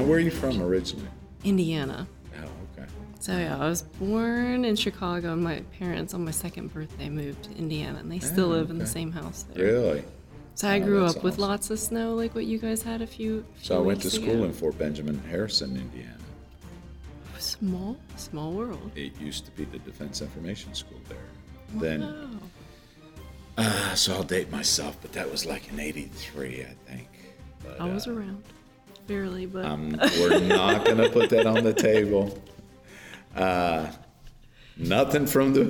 Now, where are you from originally? Indiana. Oh, okay. So, yeah, I was born in Chicago, and my parents, on my second birthday, moved to Indiana, and they still live in the same house there. Really? So I grew up with lots of snow, like what you guys had a few So I went to school in Fort Benjamin Harrison, Indiana. Small world. It used to be the Defense Information School there. Wow. Then, so I'll date myself, but that was like in 83, I think. But, I was around, barely, but... we're not going to put that on the table. Nothing from the...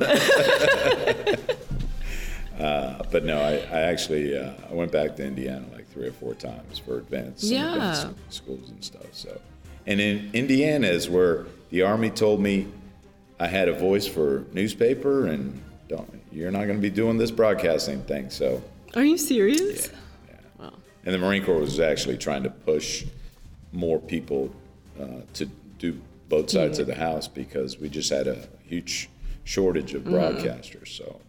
but no, I actually I went back to Indiana like 3 or 4 times for advanced schools and stuff. So, and in Indiana is where the Army told me I had a voice for newspaper and you're not going to be doing this broadcasting thing. So, are you serious? Yeah. Wow. And the Marine Corps was actually trying to push more people to do both sides of the house because we just had a huge shortage of broadcasters. So.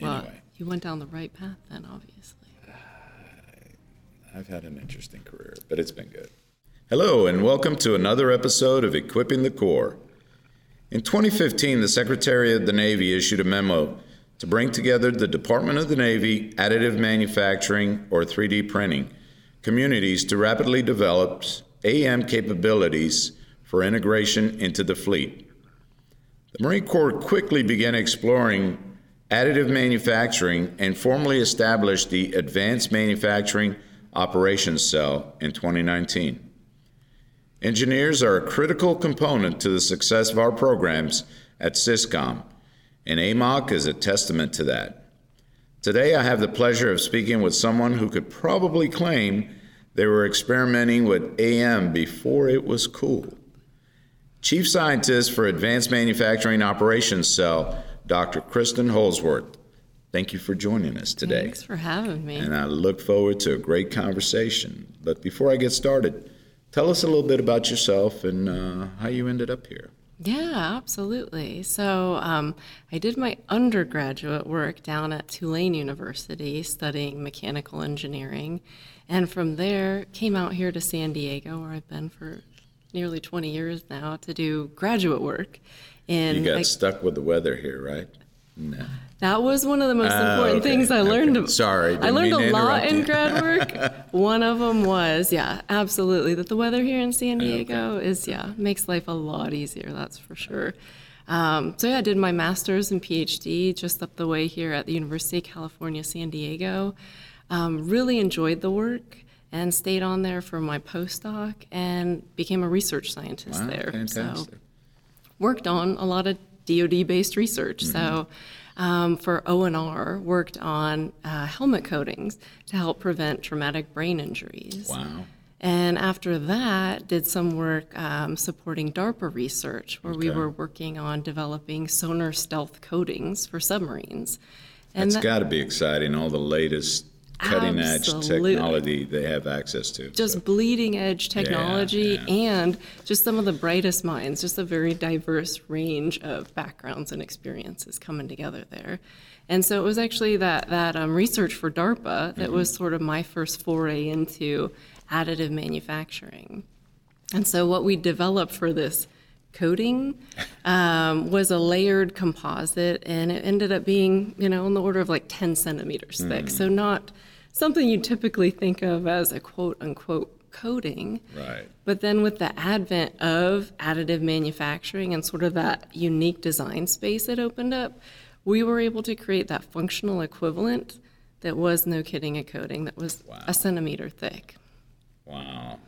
Anyway. Well, you went down the right path then, obviously. I've had an interesting career, but it's been good. Hello, and welcome to another episode of Equipping the Corps. In 2015, the Secretary of the Navy issued a memo to bring together the Department of the Navy, additive manufacturing, or 3D printing, communities to rapidly develop AM capabilities for integration into the fleet. The Marine Corps quickly began exploring additive manufacturing and formally established the Advanced Manufacturing Operations Cell in 2019. Engineers are a critical component to the success of our programs at SysComm, and AMOC is a testament to that. Today, I have the pleasure of speaking with someone who could probably claim they were experimenting with AM before it was cool. Chief Scientist for Advanced Manufacturing Operations Cell, Dr. Kristen Holzworth, thank you for joining us today. Thanks for having me. And I look forward to a great conversation. But before I get started, tell us a little bit about yourself and how you ended up here. Yeah, absolutely. So I did my undergraduate work down at Tulane University studying mechanical engineering. And from there, came out here to San Diego, where I've been for nearly 20 years now, to do graduate work. And you got stuck with the weather here, right? No. That was one of the most important things I learned. Okay. I learned a lot in grad work. One of them was, absolutely, that the weather here in San Diego makes life a lot easier, that's for sure. I did my master's and PhD just up the way here at the University of California, San Diego. Really enjoyed the work and stayed on there for my postdoc and became a research scientist there. Fantastic. So, worked on a lot of DoD-based research. Mm-hmm. So for ONR, worked on helmet coatings to help prevent traumatic brain injuries. Wow. And after that, did some work supporting DARPA research, where we were working on developing sonar stealth coatings for submarines. And that's got to be exciting, all the latest cutting-edge technology they have access to. Just bleeding-edge technology and just some of the brightest minds, just a very diverse range of backgrounds and experiences coming together there. And so it was actually that research for DARPA that was sort of my first foray into additive manufacturing. And so what we developed for this coating was a layered composite, and it ended up being, on the order of like 10 centimeters thick. So not something you typically think of as a quote-unquote coating. Right. But then with the advent of additive manufacturing and sort of that unique design space it opened up, we were able to create that functional equivalent that was, no kidding, a coating that was a centimeter thick. Wow.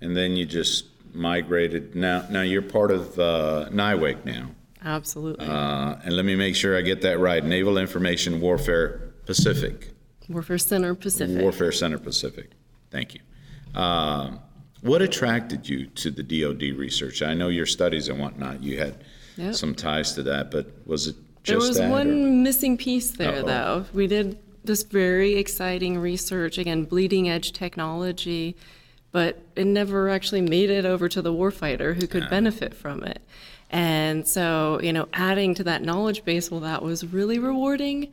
And then you just migrated. Now you're part of NIWAC now. Absolutely. And let me make sure I get that right. Naval Information Warfare Pacific. Warfare Center Pacific. Thank you. What attracted you to the DoD research? I know your studies and whatnot, you had some ties to that, but was it just that? There was one missing piece there, though. We did this very exciting research, again, bleeding edge technology, but it never actually made it over to the warfighter who could benefit from it. And so, adding to that knowledge base, that was really rewarding.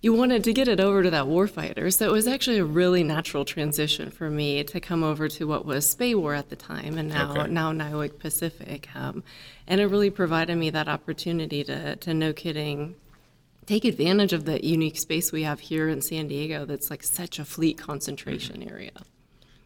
you wanted to get it over to that warfighter. So it was actually a really natural transition for me to come over to what was SPAWAR at the time, and now NIOIC Pacific. And it really provided me that opportunity to, no kidding, take advantage of the unique space we have here in San Diego that's like such a fleet concentration area.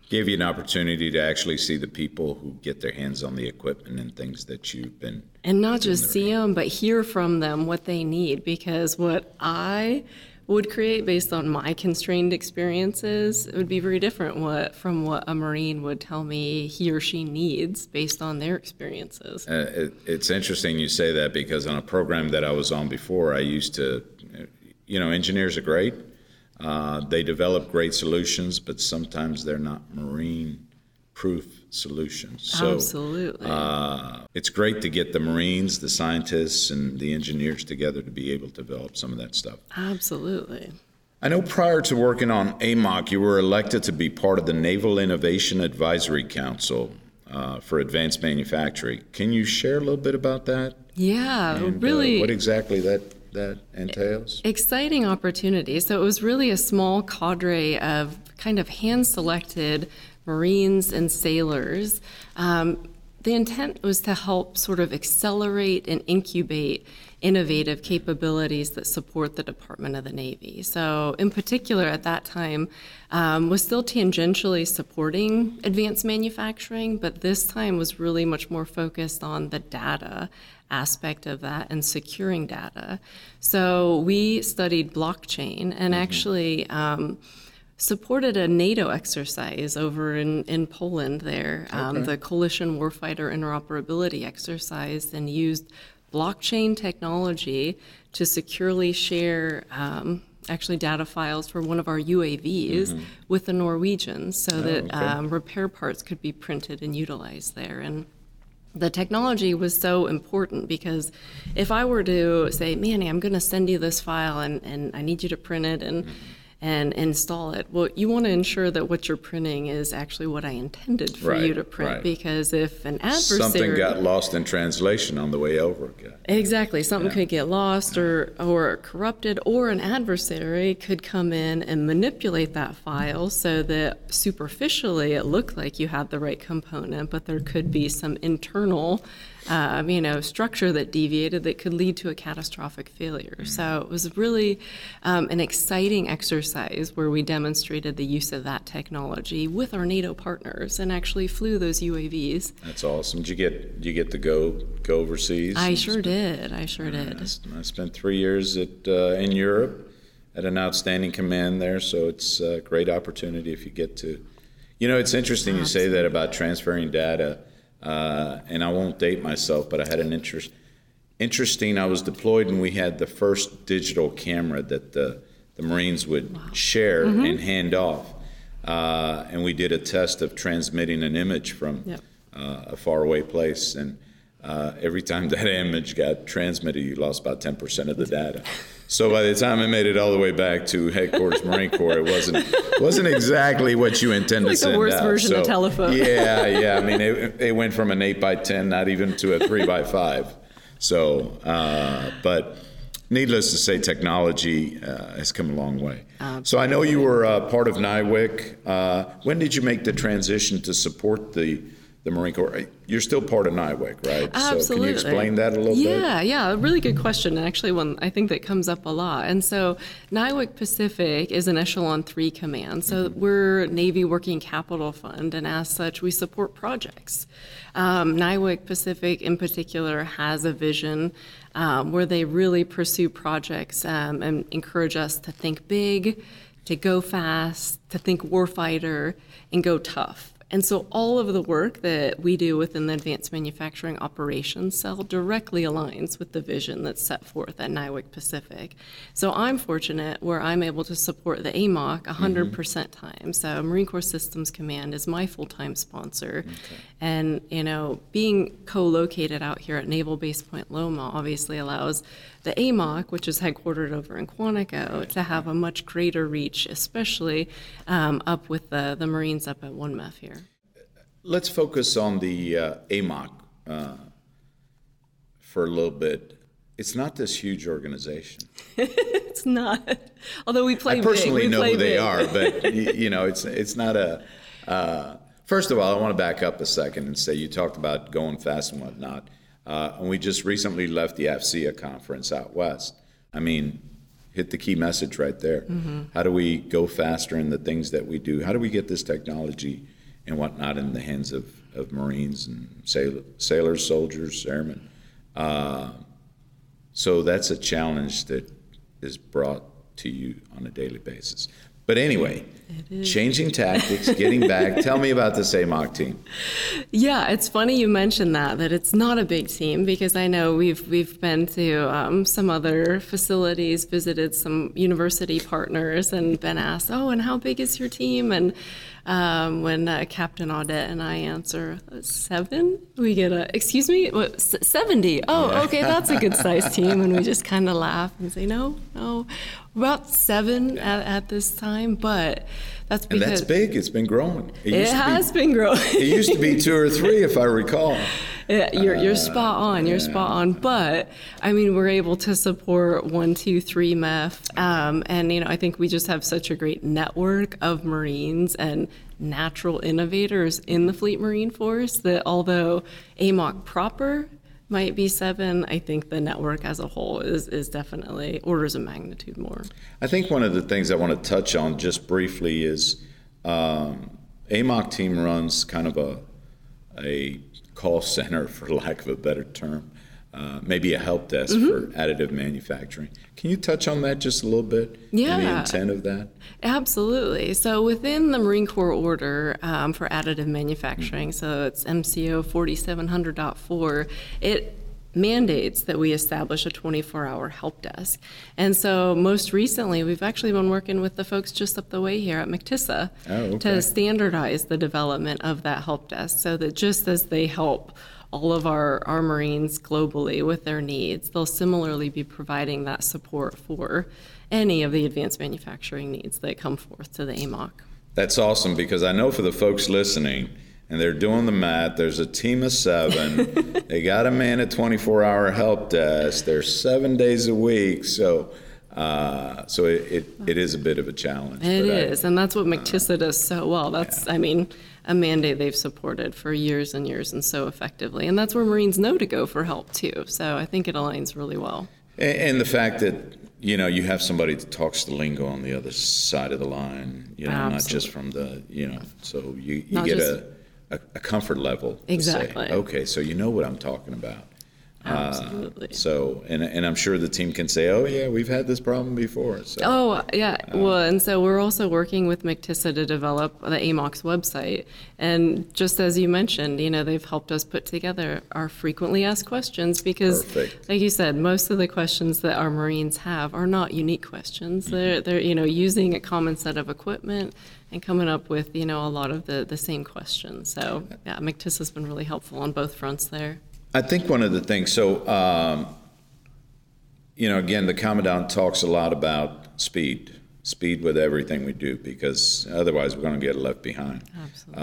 Gave you an opportunity to actually see the people who get their hands on the equipment and things that you've been. And not just see them, but hear from them what they need, because what I would create based on my constrained experiences, it would be very different from what a Marine would tell me he or she needs based on their experiences. It's interesting you say that, because on a program that I was on before, I used to, engineers are great. They develop great solutions, but sometimes they're not Marine-proof solutions. So, absolutely. It's great to get the Marines, the scientists, and the engineers together to be able to develop some of that stuff. Absolutely. I know prior to working on AMOC, you were elected to be part of the Naval Innovation Advisory Council for Advanced Manufacturing. Can you share a little bit about that? Yeah, and, really. What exactly that entails? Exciting opportunity. So it was really a small cadre of kind of hand-selected Marines and sailors. The intent was to help sort of accelerate and incubate innovative capabilities that support the Department of the Navy. So in particular at that time, was still tangentially supporting advanced manufacturing, but this time was really much more focused on the data aspect of that and securing data. So we studied blockchain and actually supported a NATO exercise over in Poland there, the Coalition Warfighter Interoperability Exercise, and used blockchain technology to securely share data files for one of our UAVs with the Norwegians so that repair parts could be printed and utilized there. And the technology was so important because if I were to say, Manny, I'm going to send you this file and I need you to print it and install it. Well, you want to ensure that what you're printing is actually what I intended for you to print, because if an adversary... Something got lost in translation on the way over. Exactly. Something could get lost or corrupted, or an adversary could come in and manipulate that file so that superficially it looked like you had the right component, but there could be some internal structure that deviated that could lead to a catastrophic failure. So it was really an exciting exercise where we demonstrated the use of that technology with our NATO partners and actually flew those UAVs. That's awesome. Did you get to go overseas? I sure did. I spent 3 years in Europe at an outstanding command there, so it's a great opportunity if you get to. It's interesting you say that about transferring data. And I won't date myself, but I had an interesting, I was deployed and we had the first digital camera that the Marines would share and hand off. And we did a test of transmitting an image from a faraway place. And every time that image got transmitted, you lost about 10% of the data. So by the time I made it all the way back to headquarters Marine Corps, it wasn't exactly what you intended to send out. Like the worst version of telephone. Yeah. I mean, it went from an 8x10, not even to a 3x5. So, but needless to say, technology has come a long way. Absolutely. So I know you were part of NIWC. When did you make the transition to support the Marine Corps? You're still part of NIWC, right? Absolutely. So can you explain that a little bit? Yeah, a really good question, and actually one I think that comes up a lot. And so NIWC Pacific is an Echelon 3 command. So we're Navy Working Capital Fund, and as such, we support projects. NIWC Pacific in particular has a vision where they really pursue projects and encourage us to think big, to go fast, to think warfighter, and go tough. And so all of the work that we do within the Advanced Manufacturing Operations Cell directly aligns with the vision that's set forth at NIWC Pacific. So I'm fortunate where I'm able to support the AMOC 100% time. So Marine Corps Systems Command is my full-time sponsor. Okay. And, being co-located out here at Naval Base Point Loma obviously allows the AMOC, which is headquartered over in Quantico, to have a much greater reach, especially up with the Marines up at 1MEF here. Let's focus on the AMOC for a little bit. It's not this huge organization. It's not. Although we play big. I personally know who they are, but you know, it's not a. First of all, I want to back up a second and say you talked about going fast and whatnot, and we just recently left the AFCEA conference out west. I mean, hit the key message right there. Mm-hmm. How do we go faster in the things that we do? How do we get this technology and whatnot in the hands of Marines and sailors, soldiers, airmen? So that's a challenge that is brought to you on a daily basis. But anyway, changing tactics, getting back. Tell me about this AMOC team. Yeah, it's funny you mentioned that it's not a big team, because I know we've been to some other facilities, visited some university partners, and been asked, oh, and how big is your team? And when Captain Audette and I answer 7, we get a, excuse me, what, 70. Oh, yeah. Okay, that's a good size team. And we just kind of laugh and say, no, about 7 at this time. But that's because... And that's big. It's been growing. It has been growing. It used to be 2 or 3, if I recall. Yeah, you're spot on. You're spot on. But, I mean, we're able to support 1, 2, 3 MEF. And, you know, I think we just have such a great network of Marines and natural innovators in the Fleet Marine Force that although AMOC proper might be 7, I think the network as a whole is definitely orders of magnitude more. I think one of the things I want to touch on just briefly is AMOC team runs kind of a call center, for lack of a better term, maybe a help desk for additive manufacturing. Can you touch on that just a little bit? Yeah. And the intent of that? Absolutely. So within the Marine Corps order for additive manufacturing, so it's MCO 4700.4, it mandates that we establish a 24-hour help desk. And so most recently, we've actually been working with the folks just up the way here at MCTSSA to standardize the development of that help desk, so that just as they help all of our Marines globally with their needs, they'll similarly be providing that support for any of the advanced manufacturing needs that come forth to the AMOC. That's awesome, because I know for the folks listening, and they're doing the math, there's a team of 7, they got a man at 24-hour help desk, they're 7 days a week, so it is a bit of a challenge. It is, and that's what MCTSSA does so well. That's, I mean, a mandate they've supported for years and years, and so effectively. And that's where Marines know to go for help, too. So I think it aligns really well. And the fact that, you know, you have somebody that talks the lingo on the other side of the line, you know, not just from the, you know, so you get a comfort level. Exactly. Say, okay, so you know what I'm talking about. Absolutely. So, and I'm sure the team can say, oh, yeah, we've had this problem before. So, and so we're also working with MCTSSA to develop the AMOC's website. And just as you mentioned, you know, they've helped us put together our frequently asked questions, because, like you said, most of the questions that our Marines have are not unique questions. They're you know, using a common set of equipment and coming up with, you know, a lot of the same questions. So, yeah, MCTSSA's been really helpful on both fronts there. I think one of the things, so, you know, again, the Commandant talks a lot about speed with everything we do, because otherwise we're going to get left behind. Absolutely.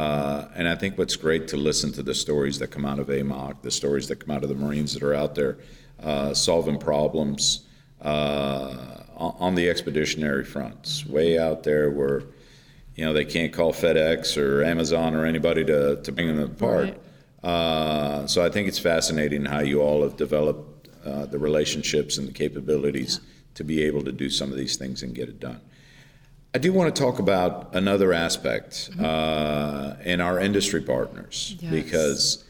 And I think what's great to listen to the stories that come out of AMOC, the stories that come out of the Marines that are out there solving problems on the expeditionary fronts, way out there where, you know, they can't call FedEx or Amazon or anybody to bring them the part. Right. So I think it's fascinating how you all have developed the relationships and the capabilities to be able to do some of these things and get it done. I do want to talk about another aspect in our industry partners, because,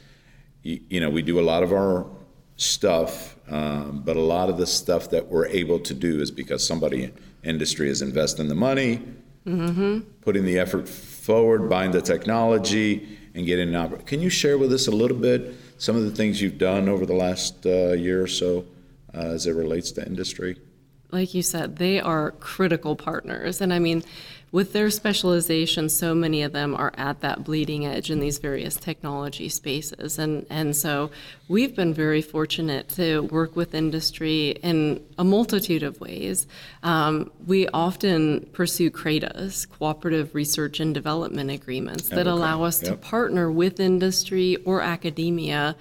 you know, we do a lot of our stuff, but a lot of the stuff that we're able to do is because somebody in industry is investing the money, putting the effort forward, buying the technology, and get in. Can you share with us a little bit some of the things you've done over the last year or so as it relates to industry? Like you said, they are critical partners. And I mean, with their specialization, so many of them are at that bleeding edge in these various technology spaces. And so we've been very fortunate to work with industry in a multitude of ways. We often pursue CRADAs, cooperative research and development agreements, that allow us to partner with industry or academia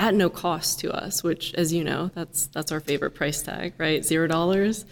at no cost to us, which, as you know, that's our favorite price tag, right? $0.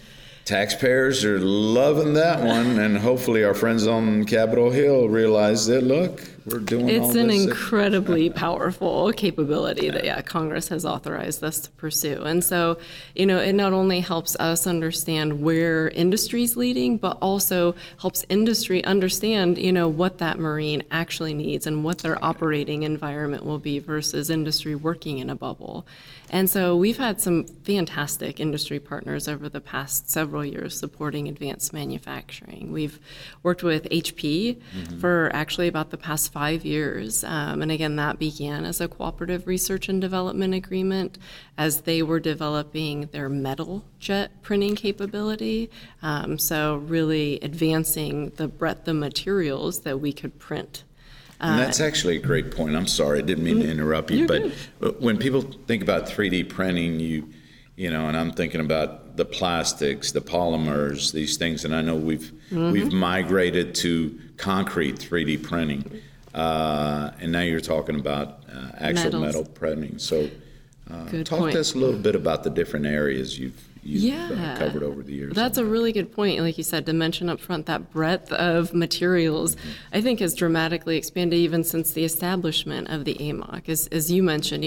Taxpayers are loving that one, and hopefully our friends on Capitol Hill realize that, look, we're doing all this. It's an incredibly powerful capability that, Congress has authorized us to pursue. And so, it not only helps us understand where industry's leading, but also helps industry understand, what that Marine actually needs and what their operating environment will be versus industry working in a bubble. And so we've had some fantastic industry partners over the past several years supporting advanced manufacturing. We've worked with HP for actually about the past 5 years. And again, that began as a cooperative research and development agreement as they were developing their metal jet printing capability. So really advancing the breadth of materials that we could print. And that's actually a great point. I'm sorry, I didn't mean to interrupt you, but good. When people think about 3D printing, and I'm thinking about the plastics, the polymers, these things, and I know we've migrated to concrete 3D printing, and now you're talking about actual metal printing. So, talk to us a little bit about the different areas you've covered over the years. That's a really good point. Like you said, to mention up front, that breadth of materials, I think, has dramatically expanded even since the establishment of the AMOC. As you mentioned,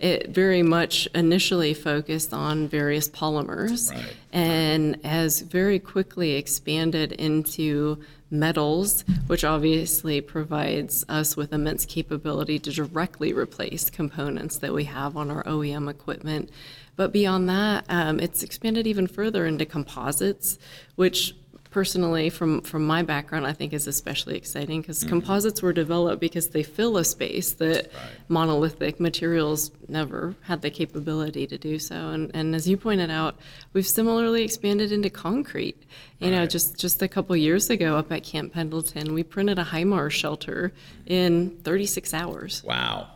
it very much initially focused on various polymers, and has very quickly expanded into metals, which obviously provides us with immense capability to directly replace components that we have on our OEM equipment. But beyond that, it's expanded even further into composites, which personally, from my background, I think is especially exciting because composites were developed because they fill a space that monolithic materials never had the capability to do so. And as you pointed out, we've similarly expanded into concrete. Just a couple years ago up at Camp Pendleton, we printed a HIMAR shelter in 36 hours. Wow.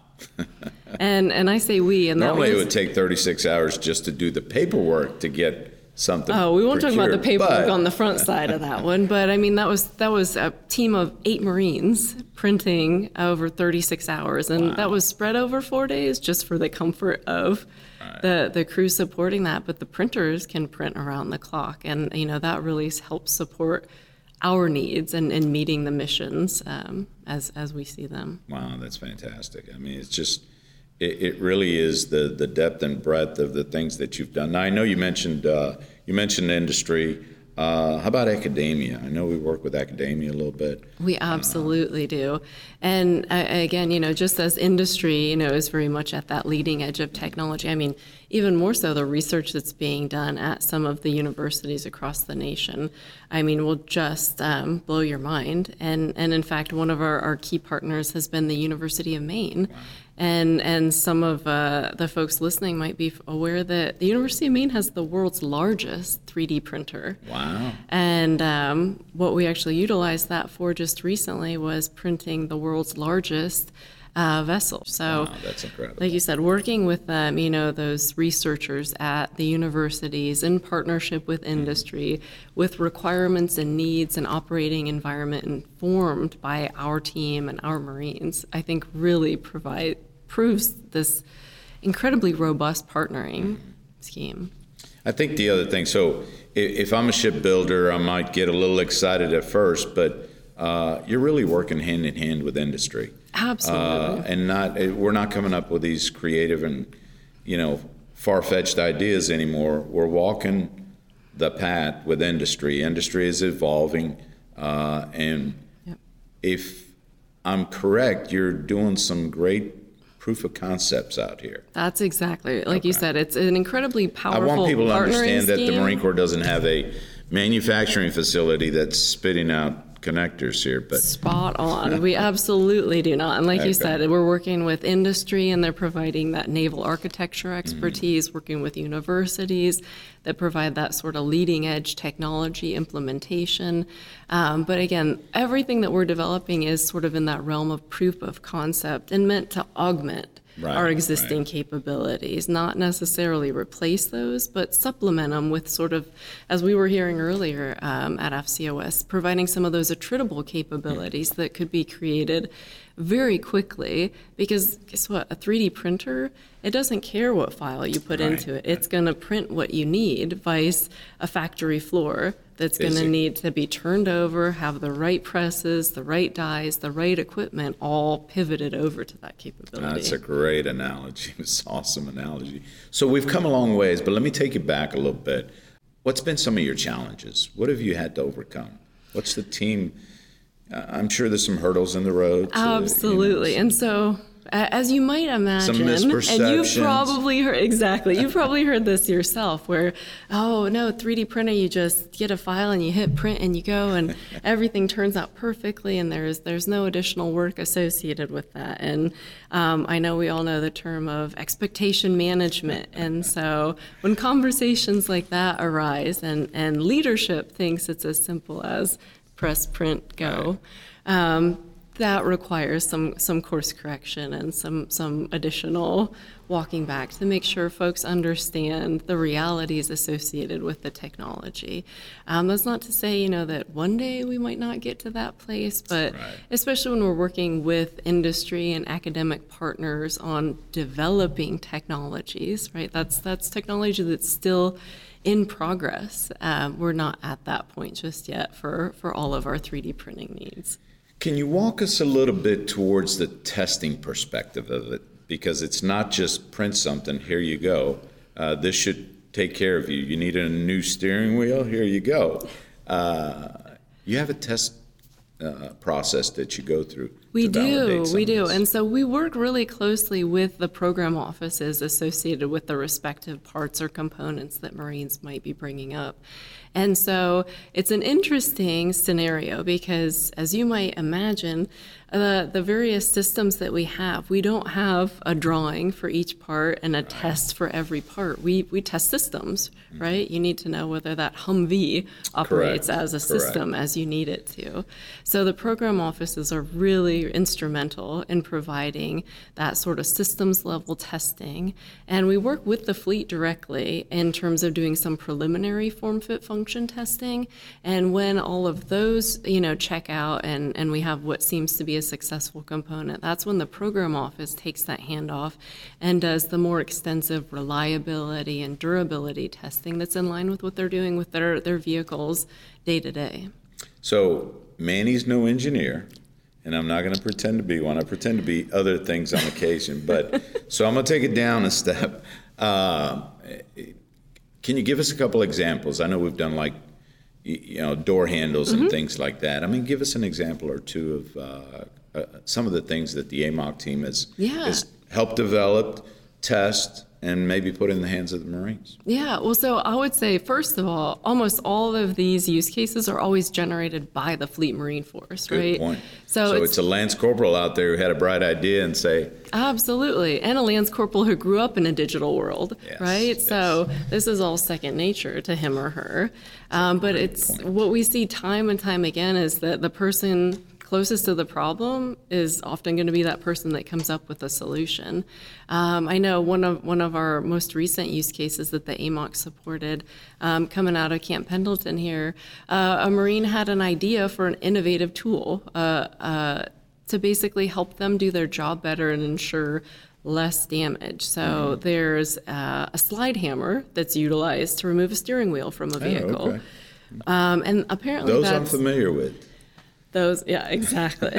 and I say we. And normally it would take 36 hours just to do the paperwork to get something. Oh, we won't talk about the paperwork on the front side of that one. But I mean, that was a team of 8 Marines printing over 36 hours, and that was spread over 4 days just for the comfort of the crew supporting that. But the printers can print around the clock, and that really helps support our needs and meeting the missions as we see them. Wow, that's fantastic. I mean, it's just, it really is the depth and breadth of the things that you've done. Now, I know you mentioned industry. How about academia? I know we work with academia a little bit. We absolutely do. And again, just as industry, is very much at that leading edge of technology. I mean, even more so the research that's being done at some of the universities across the nation, I mean, will just blow your mind. And in fact, one of our key partners has been the University of Maine. Wow. And some of the folks listening might be aware that the University of Maine has the world's largest 3D printer. Wow. And what we actually utilized that for just recently was printing the world's largest vessel. So, wow, that's incredible. Like you said, working with them, those researchers at the universities in partnership with industry, with requirements and needs and operating environment informed by our team and our Marines, I think really proves this incredibly robust partnering scheme. I think the other thing, so if I'm a shipbuilder, I might get a little excited at first, but you're really working hand in hand with industry. Absolutely. We're not coming up with these creative and, far-fetched ideas anymore. We're walking the path with industry. Industry is evolving. If I'm correct, you're doing some great proof of concepts out here. That's exactly it. Like you said, it's an incredibly powerful partnering scheme. I want people to understand that the Marine Corps doesn't have a manufacturing facility that's spitting out connectors here, but spot on. We absolutely do not. And like you said, we're working with industry, and they're providing that naval architecture expertise, working with universities that provide that sort of leading edge technology implementation. But again, everything that we're developing is sort of in that realm of proof of concept and meant to augment our existing capabilities, not necessarily replace those, but supplement them with sort of, as we were hearing earlier at FCOS, providing some of those attritable capabilities that could be created very quickly, because guess what? A 3D printer, it doesn't care what file you put into it. It's going to print what you need, vice a factory floor that's going to need to be turned over, have the right presses, the right dies, the right equipment, all pivoted over to that capability. That's a great analogy. It's an awesome analogy. So we've come a long ways, but let me take you back a little bit. What's been some of your challenges? What have you had to overcome? What's the team? I'm sure there's some hurdles in the road. Absolutely. And so, as you might imagine, and you've probably heard, you've probably heard this yourself, where, oh no, 3D printer, you just get a file and you hit print and you go and everything turns out perfectly, and there's no additional work associated with that. And I know we all know the term of expectation management. And so when conversations like that arise and leadership thinks it's as simple as press, print, go, that requires some course correction and some additional walking back to make sure folks understand the realities associated with the technology. That's not to say, that one day we might not get to that place, but especially when we're working with industry and academic partners on developing technologies, right? That's technology that's still in progress. We're not at that point just yet for all of our 3D printing needs. Can you walk us a little bit towards the testing perspective of it? Because it's not just print something, here you go. This should take care of you. You need a new steering wheel, here you go. You have a test process that you go through. We do. And so we work really closely with the program offices associated with the respective parts or components that Marines might be bringing up. And so it's an interesting scenario because, as you might imagine, the various systems that we have, we don't have a drawing for each part and a test for every part. We test systems, right? You need to know whether that Humvee operates as a system as you need it to. So the program offices are really instrumental in providing that sort of systems level testing. And we work with the fleet directly in terms of doing some preliminary form, fit, function testing. And when all of those, check out and we have what seems to be a successful component, that's when the program office takes that handoff and does the more extensive reliability and durability testing that's in line with what they're doing with their vehicles day to day. So Manny's no engineer, and I'm not going to pretend to be one. I pretend to be other things on occasion, but so I'm going to take it down a step. Can you give us a couple examples? I know we've done door handles and things like that. I mean, give us an example or two of some of the things that the AMOC team has helped develop, test, and maybe put in the hands of the Marines. Yeah, well, so I would say, first of all, almost all of these use cases are always generated by the Fleet Marine Force, right? Good point. So it's a Lance Corporal out there who had a bright idea and say... Absolutely, and a Lance Corporal who grew up in a digital world, right? Yes. So this is all second nature to him or her. But it's what we see time and time again is that the person closest to the problem is often going to be that person that comes up with a solution. I know one of our most recent use cases that the AMOC supported, coming out of Camp Pendleton here, a Marine had an idea for an innovative tool to basically help them do their job better and ensure less damage. So there's a slide hammer that's utilized to remove a steering wheel from a vehicle. Oh, okay. And apparently those I'm familiar with. Those, yeah, exactly.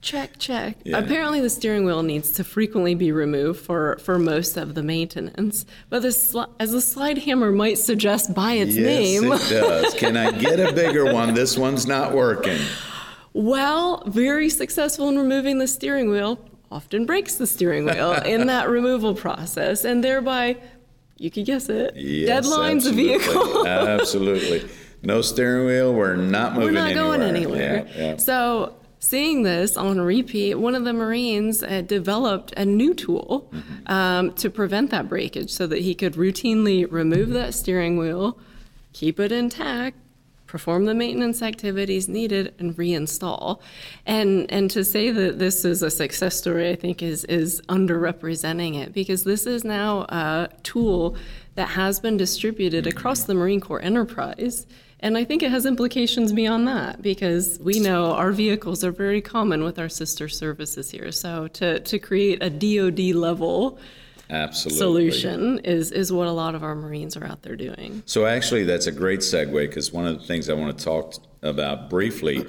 Check. Yeah. Apparently the steering wheel needs to frequently be removed for most of the maintenance. But as the slide hammer might suggest by its name. Yes, it does. Can I get a bigger one? This one's not working. Well, very successful in removing the steering wheel, often breaks the steering wheel in that removal process. And thereby, you can guess it, deadlines a vehicle. Absolutely. No steering wheel, we're not moving anywhere. We're not going anywhere. Yeah. So seeing this on repeat, one of the Marines developed a new tool to prevent that breakage so that he could routinely remove that steering wheel, keep it intact, perform the maintenance activities needed, and reinstall. And to say that this is a success story, I think, is underrepresenting it, because this is now a tool that has been distributed across the Marine Corps enterprise. And I think it has implications beyond that, because we know our vehicles are very common with our sister services here. So to create a DoD level Absolutely. Solution is what a lot of our Marines are out there doing. So actually, that's a great segue, because one of the things I want to talk about briefly,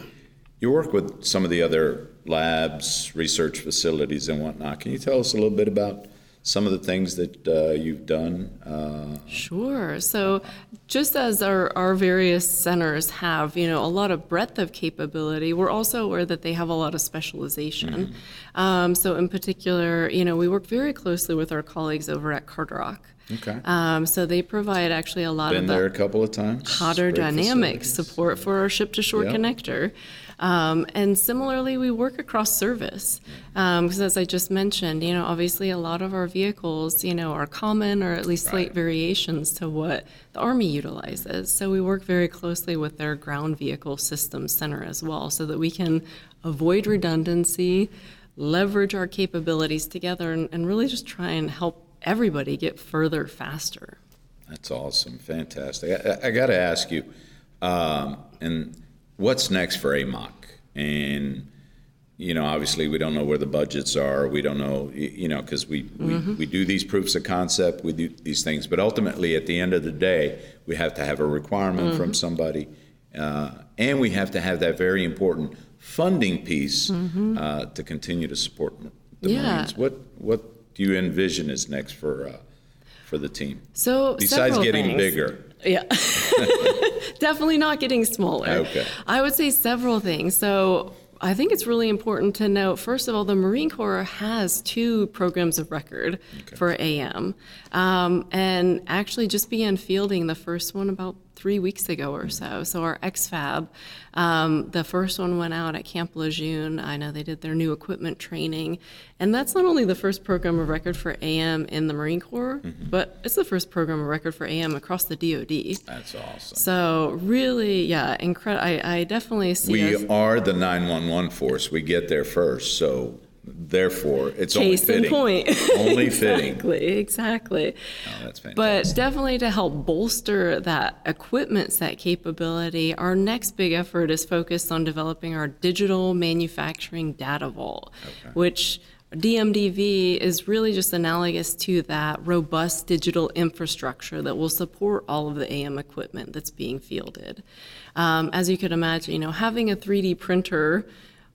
you work with some of the other labs, research facilities and whatnot. Can you tell us a little bit about some of the things that you've done? Sure. So just as our various centers have, a lot of breadth of capability, we're also aware that they have a lot of specialization. Mm-hmm. So in particular, we work very closely with our colleagues over at Carderock. Okay. So they provide actually a lot of there a couple of times. Hotter dynamic support for our ship-to-shore yep. connector. And similarly, we work across service, because as I just mentioned, obviously a lot of our vehicles, are common or at least slight right. variations to what the Army utilizes. So we work very closely with their Ground Vehicle Systems Center as well, so that we can avoid redundancy, leverage our capabilities together, and really just try and help everybody get further faster. That's awesome. Fantastic. I got to ask you, and what's next for AMOC? And, obviously we don't know where the budgets are. We don't know, because we do these proofs of concept, we do these things. But ultimately, at the end of the day, we have to have a requirement mm-hmm. from somebody. And we have to have that very important funding piece mm-hmm. To continue to support the yeah. Marines. What you envision is next for the team? So besides getting things. Bigger. Yeah. Definitely not getting smaller. Okay. I would say several things. So I think it's really important to note, first of all, the Marine Corps has 2 programs of record okay. for AM. And actually just began fielding the first one about 3 weeks ago or so. So our XFab, the first one went out at Camp Lejeune. I know they did their new equipment training. And that's not only the first program of record for AM in the Marine Corps, mm-hmm. but it's the first program of record for AM across the DoD. That's awesome. So really, yeah, incredible. I definitely see We are the 911 force. We get there first, so therefore, it's Case only fitting. Point. Only exactly, fitting. Exactly. Oh, that's fantastic. But definitely to help bolster that equipment set capability, our next big effort is focused on developing our digital manufacturing data vault, okay. which DMDV is really just analogous to that robust digital infrastructure that will support all of the AM equipment that's being fielded. As you could imagine, having a 3D printer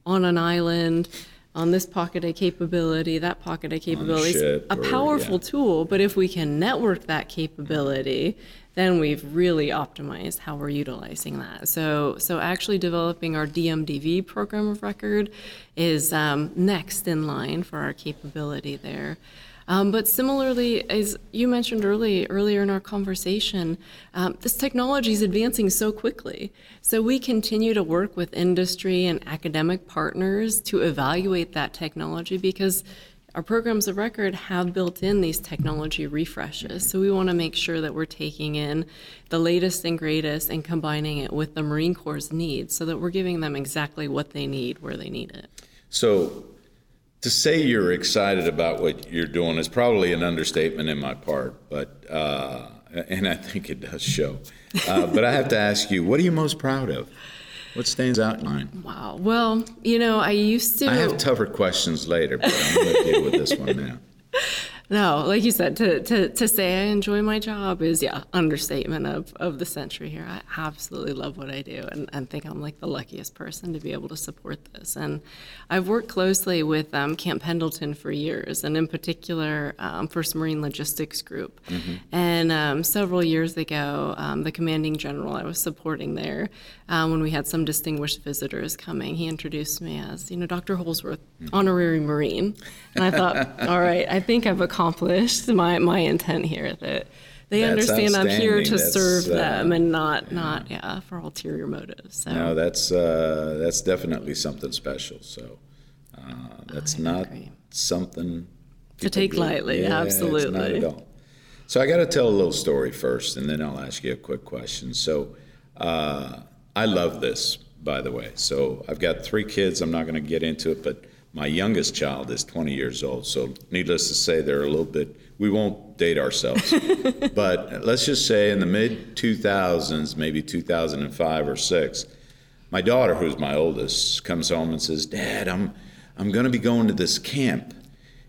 on an island, on this pocket of capability, that pocket of capability, is a powerful tool, but if we can network that capability, then we've really optimized how we're utilizing that. So actually developing our DMDV program of record is next in line for our capability there. But similarly, as you mentioned earlier in our conversation, this technology is advancing so quickly. So we continue to work with industry and academic partners to evaluate that technology, because our programs of record have built in these technology refreshes. So we want to make sure that we're taking in the latest and greatest and combining it with the Marine Corps' needs, so that we're giving them exactly what they need, where they need it. So, to say you're excited about what you're doing is probably an understatement in my part, but and I think it does show. But I have to ask you, what are you most proud of? What stands out in line? Wow. Well, I used to. I have tougher questions later, but I'm going to deal with this one now. No, like you said, to say I enjoy my job is, understatement of the century here. I absolutely love what I do and think I'm like the luckiest person to be able to support this. And I've worked closely with Camp Pendleton for years, and in particular, First Marine Logistics Group. Mm-hmm. And several years ago, the commanding general I was supporting there, when we had some distinguished visitors coming, he introduced me as, Dr. Holzworth, mm-hmm. honorary Marine. And I thought, all right, I think I've accomplished my intent here, that they that's understand I'm here to serve them and not for ulterior motives. So. No, that's definitely something special. So that's not something to take lightly. Yeah, absolutely, it's not at all. So I got to tell a little story first, and then I'll ask you a quick question. So I love this, by the way. So I've got 3 kids. I'm not going to get into it, but My youngest child is 20 years old, so needless to say, they're a little bit, we won't date ourselves. But let's just say in the mid-2000s, maybe 2005 or 6, my daughter, who's my oldest, comes home and says, Dad, I'm going to be going to this camp,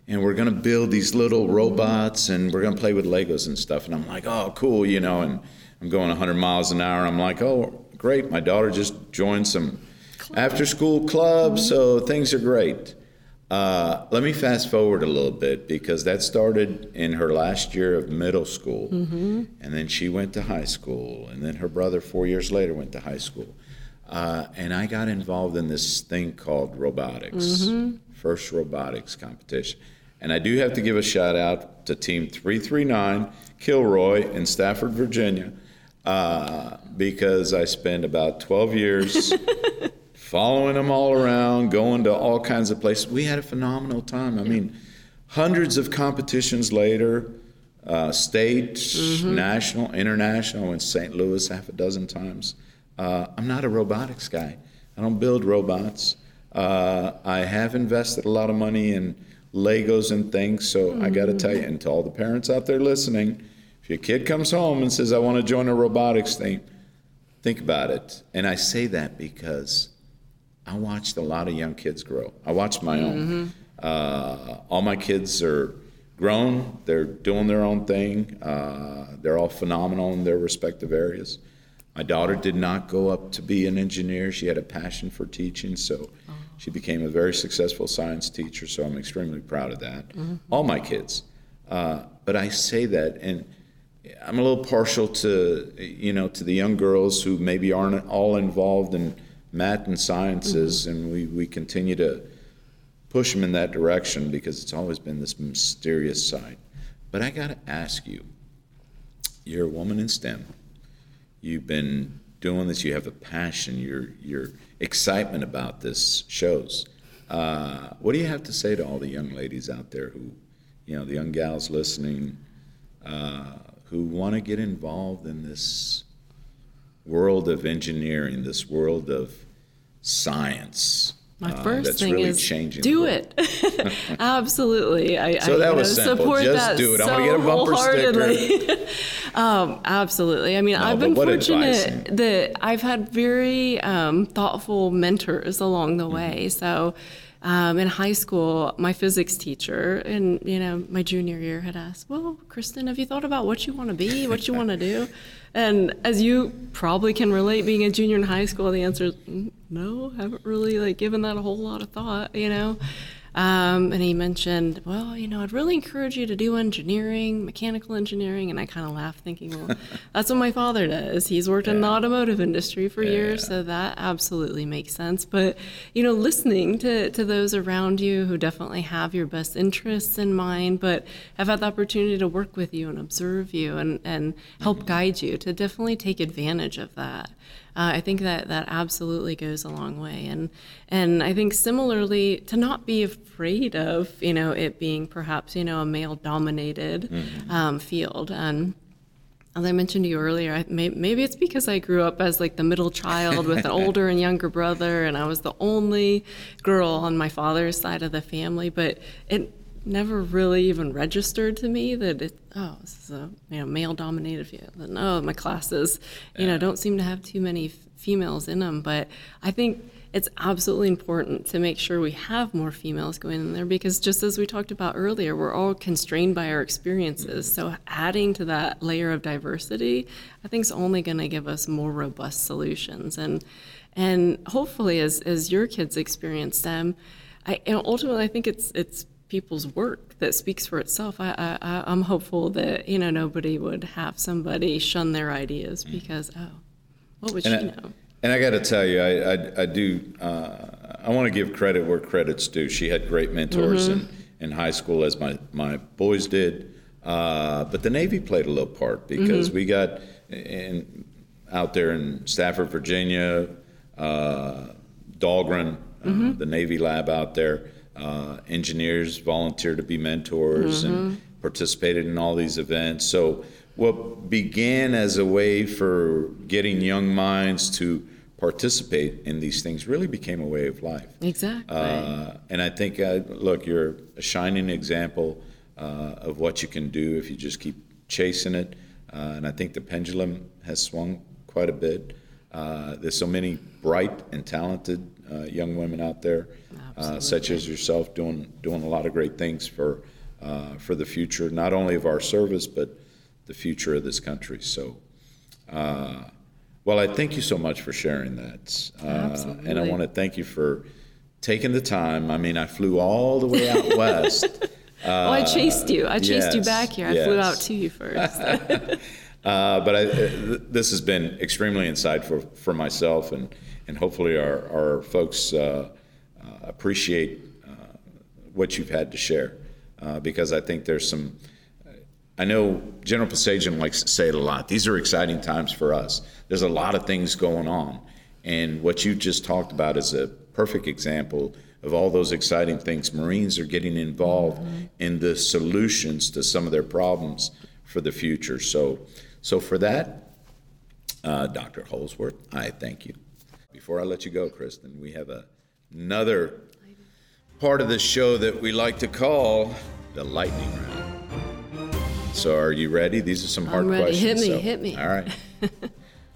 and we're going to build these little robots, and we're going to play with Legos and stuff. And I'm like, oh, cool, you know, and I'm going 100 miles an hour. And I'm like, oh, great, my daughter just joined some after-school club, so things are great. Let me fast forward a little bit, because that started in her last year of middle school, and then she went to high school, and then her brother 4 years later went to high school. And I got involved in this thing called robotics, first robotics competition. And I do have to give a shout-out to Team 339 Kilroy in Stafford, Virginia, because I spent about 12 years following them all around, going to all kinds of places. We had a phenomenal time. I mean, hundreds of competitions later, state, national, international, in St. Louis half a dozen times. I'm not a robotics guy. I don't build robots. I have invested a lot of money in Legos and things, so I got to tell you, and to all the parents out there listening, if your kid comes home and says, I want to join a robotics thing, think about it. And I say that because I watched a lot of young kids grow. I watched my own. All my kids are grown. They're doing their own thing. They're all phenomenal in their respective areas. My daughter did not go up to be an engineer. She had a passion for teaching, so she became a very successful science teacher, so I'm extremely proud of that. All my kids. But I say that, and I'm a little partial to, you know, to the young girls who maybe aren't all involved in math and sciences, and we continue to push them in that direction because it's always been this mysterious side. But I got to ask you, you're a woman in STEM. You've been doing this. You have a passion. Your excitement about this shows. What do you have to say to all the young ladies out there who, you know, the young gals listening, who want to get involved in this world of engineering, this world of science? My first thing really is changing do it. Absolutely. So that was simple. Support just that do it. I want to get a bumper sticker. Absolutely. I mean, I've been fortunate that I've had very thoughtful mentors along the way. So in high school, my physics teacher in, you know, my junior year had asked, well, Kristen, have you thought about what you want to be, what you want to do? And as you probably can relate, being a junior in high school, the answer is no, haven't really like given that a whole lot of thought, you know. And he mentioned, well, you know, I'd really encourage you to do engineering, mechanical engineering. And I kind of laughed thinking, well, that's what my father does. He's worked in the automotive industry for years. So that absolutely makes sense. But, you know, listening to those around you who definitely have your best interests in mind, but have had the opportunity to work with you and observe you and help guide you to definitely take advantage of that. I think that absolutely goes a long way. And I think similarly, to not be afraid of, you know, it being perhaps, you know, a male-dominated field. And as I mentioned to you earlier, maybe it's because I grew up as like the middle child with an older and younger brother, and I was the only girl on my father's side of the family, but it never really even registered to me that this is a, you know, male-dominated field. And my classes, you know, don't seem to have too many females in them. But I think it's absolutely important to make sure we have more females going in there, because just as we talked about earlier, we're all constrained by our experiences. So adding to that layer of diversity, I think, is only going to give us more robust solutions. And hopefully, as your kids experience STEM, ultimately, I think it's people's work that speaks for itself. I'm hopeful that, you know, nobody would have somebody shun their ideas because, what would you know? And I got to tell you, I want to give credit where credit's due. She had great mentors in high school, as my boys did. But the Navy played a little part because we got out there in Stafford, Virginia, Dahlgren, the Navy lab out there. Engineers volunteered to be mentors and participated in all these events. So what began as a way for getting young minds to participate in these things really became a way of life. Exactly. And I think, look, you're a shining example of what you can do if you just keep chasing it. And I think the pendulum has swung quite a bit. There's so many bright and talented young women out there, such as yourself, doing a lot of great things for the future, not only of our service, but the future of this country. So, well, I thank you so much for sharing that. Absolutely. And I want to thank you for taking the time. I mean, I flew all the way out west. Oh, I chased you. I chased you back here. I flew out to you first. But this has been extremely insightful for myself, and hopefully our folks appreciate what you've had to share, because I think there's some... I know General Pesagian likes to say it a lot. These are exciting times for us. There's a lot of things going on. And what you just talked about is a perfect example of all those exciting things. Marines are getting involved in the solutions to some of their problems for the future. So for that, Dr. Holzworth, I thank you. Before I let you go, Kristen, we have another part of the show that we like to call the lightning round. So are you ready? These are some hard questions. Hit me. All right.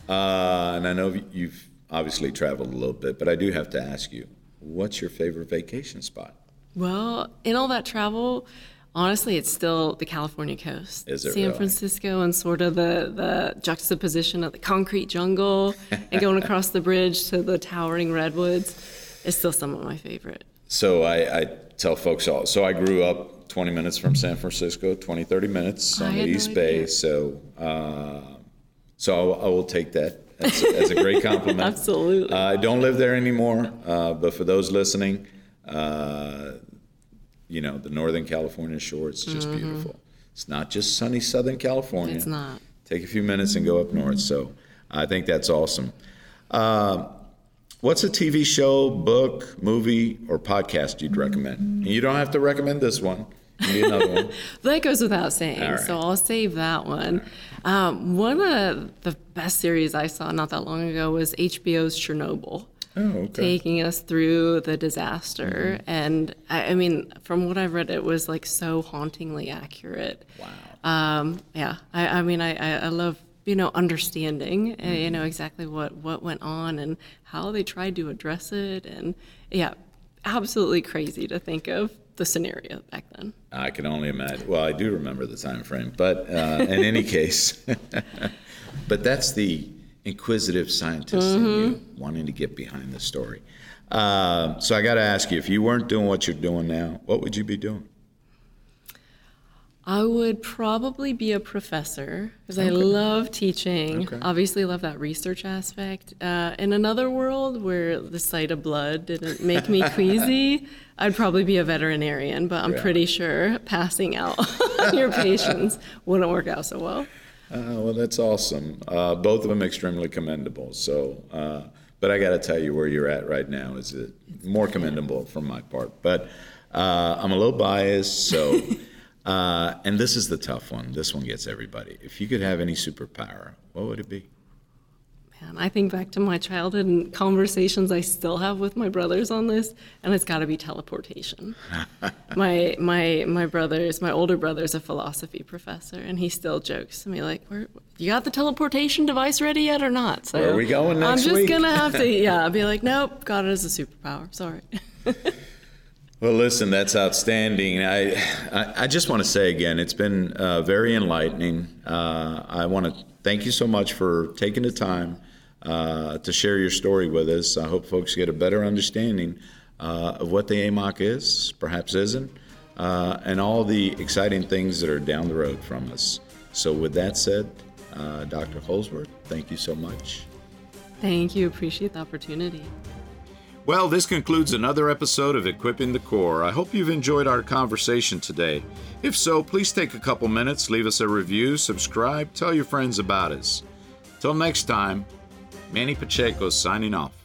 And I know you've obviously traveled a little bit, but I do have to ask you, what's your favorite vacation spot? Well, in all that travel, honestly, it's still the California coast. Is it San Francisco, and sort of the juxtaposition of the concrete jungle and going across the bridge to the towering redwoods is still some of my favorite. So I tell folks all, so I grew up 20 minutes from San Francisco, 30 minutes on the East Bay. So I will take that as a great compliment. Absolutely. I don't live there anymore, but for those listening, you know, the Northern California shore, it's just beautiful. It's not just sunny Southern California. It's not. Take a few minutes and go up north. So I think that's awesome. What's a TV show, book, movie, or podcast you'd recommend? And you don't have to recommend this one. Another one. That goes without saying, right. So I'll save that one. Right. One of the best series I saw not that long ago was HBO's Chernobyl, taking us through the disaster. And I mean, from what I've read, it was like so hauntingly accurate. Wow. I mean, I love, you know, understanding, you know, exactly what went on and how they tried to address it. And yeah, absolutely crazy to think of the scenario back then. I can only imagine. Well, I do remember the time frame, but in any case, but that's the inquisitive scientist in you wanting to get behind the story. So I got to ask you, if you weren't doing what you're doing now, what would you be doing? I would probably be a professor because I love teaching. Obviously love that research aspect. In another world where the sight of blood didn't make me queasy, I'd probably be a veterinarian, but I'm pretty sure passing out your patients wouldn't work out so well. Well, that's awesome. Both of them extremely commendable. So, but I got to tell you, where you're at right now is more commendable from my part. But I'm a little biased, so... and this is the tough one. This one gets everybody. If you could have any superpower, what would it be? Man, I think back to my childhood and conversations I still have with my brothers on this, and it's got to be teleportation. My older brother's a philosophy professor, and he still jokes to me like, "You got the teleportation device ready yet or not?" So where are we going next week? I'm just gonna have to, be like, "Nope, got it as a superpower. Sorry." Well, listen, that's outstanding. I just want to say again, it's been very enlightening. I want to thank you so much for taking the time to share your story with us. I hope folks get a better understanding of what the AMOC is, perhaps isn't, and all the exciting things that are down the road from us. So with that said, Dr. Holzworth, thank you so much. Thank you. Appreciate the opportunity. Well, this concludes another episode of Equipping the Corps. I hope you've enjoyed our conversation today. If so, please take a couple minutes, leave us a review, subscribe, tell your friends about us. Till next time, Manny Pacheco signing off.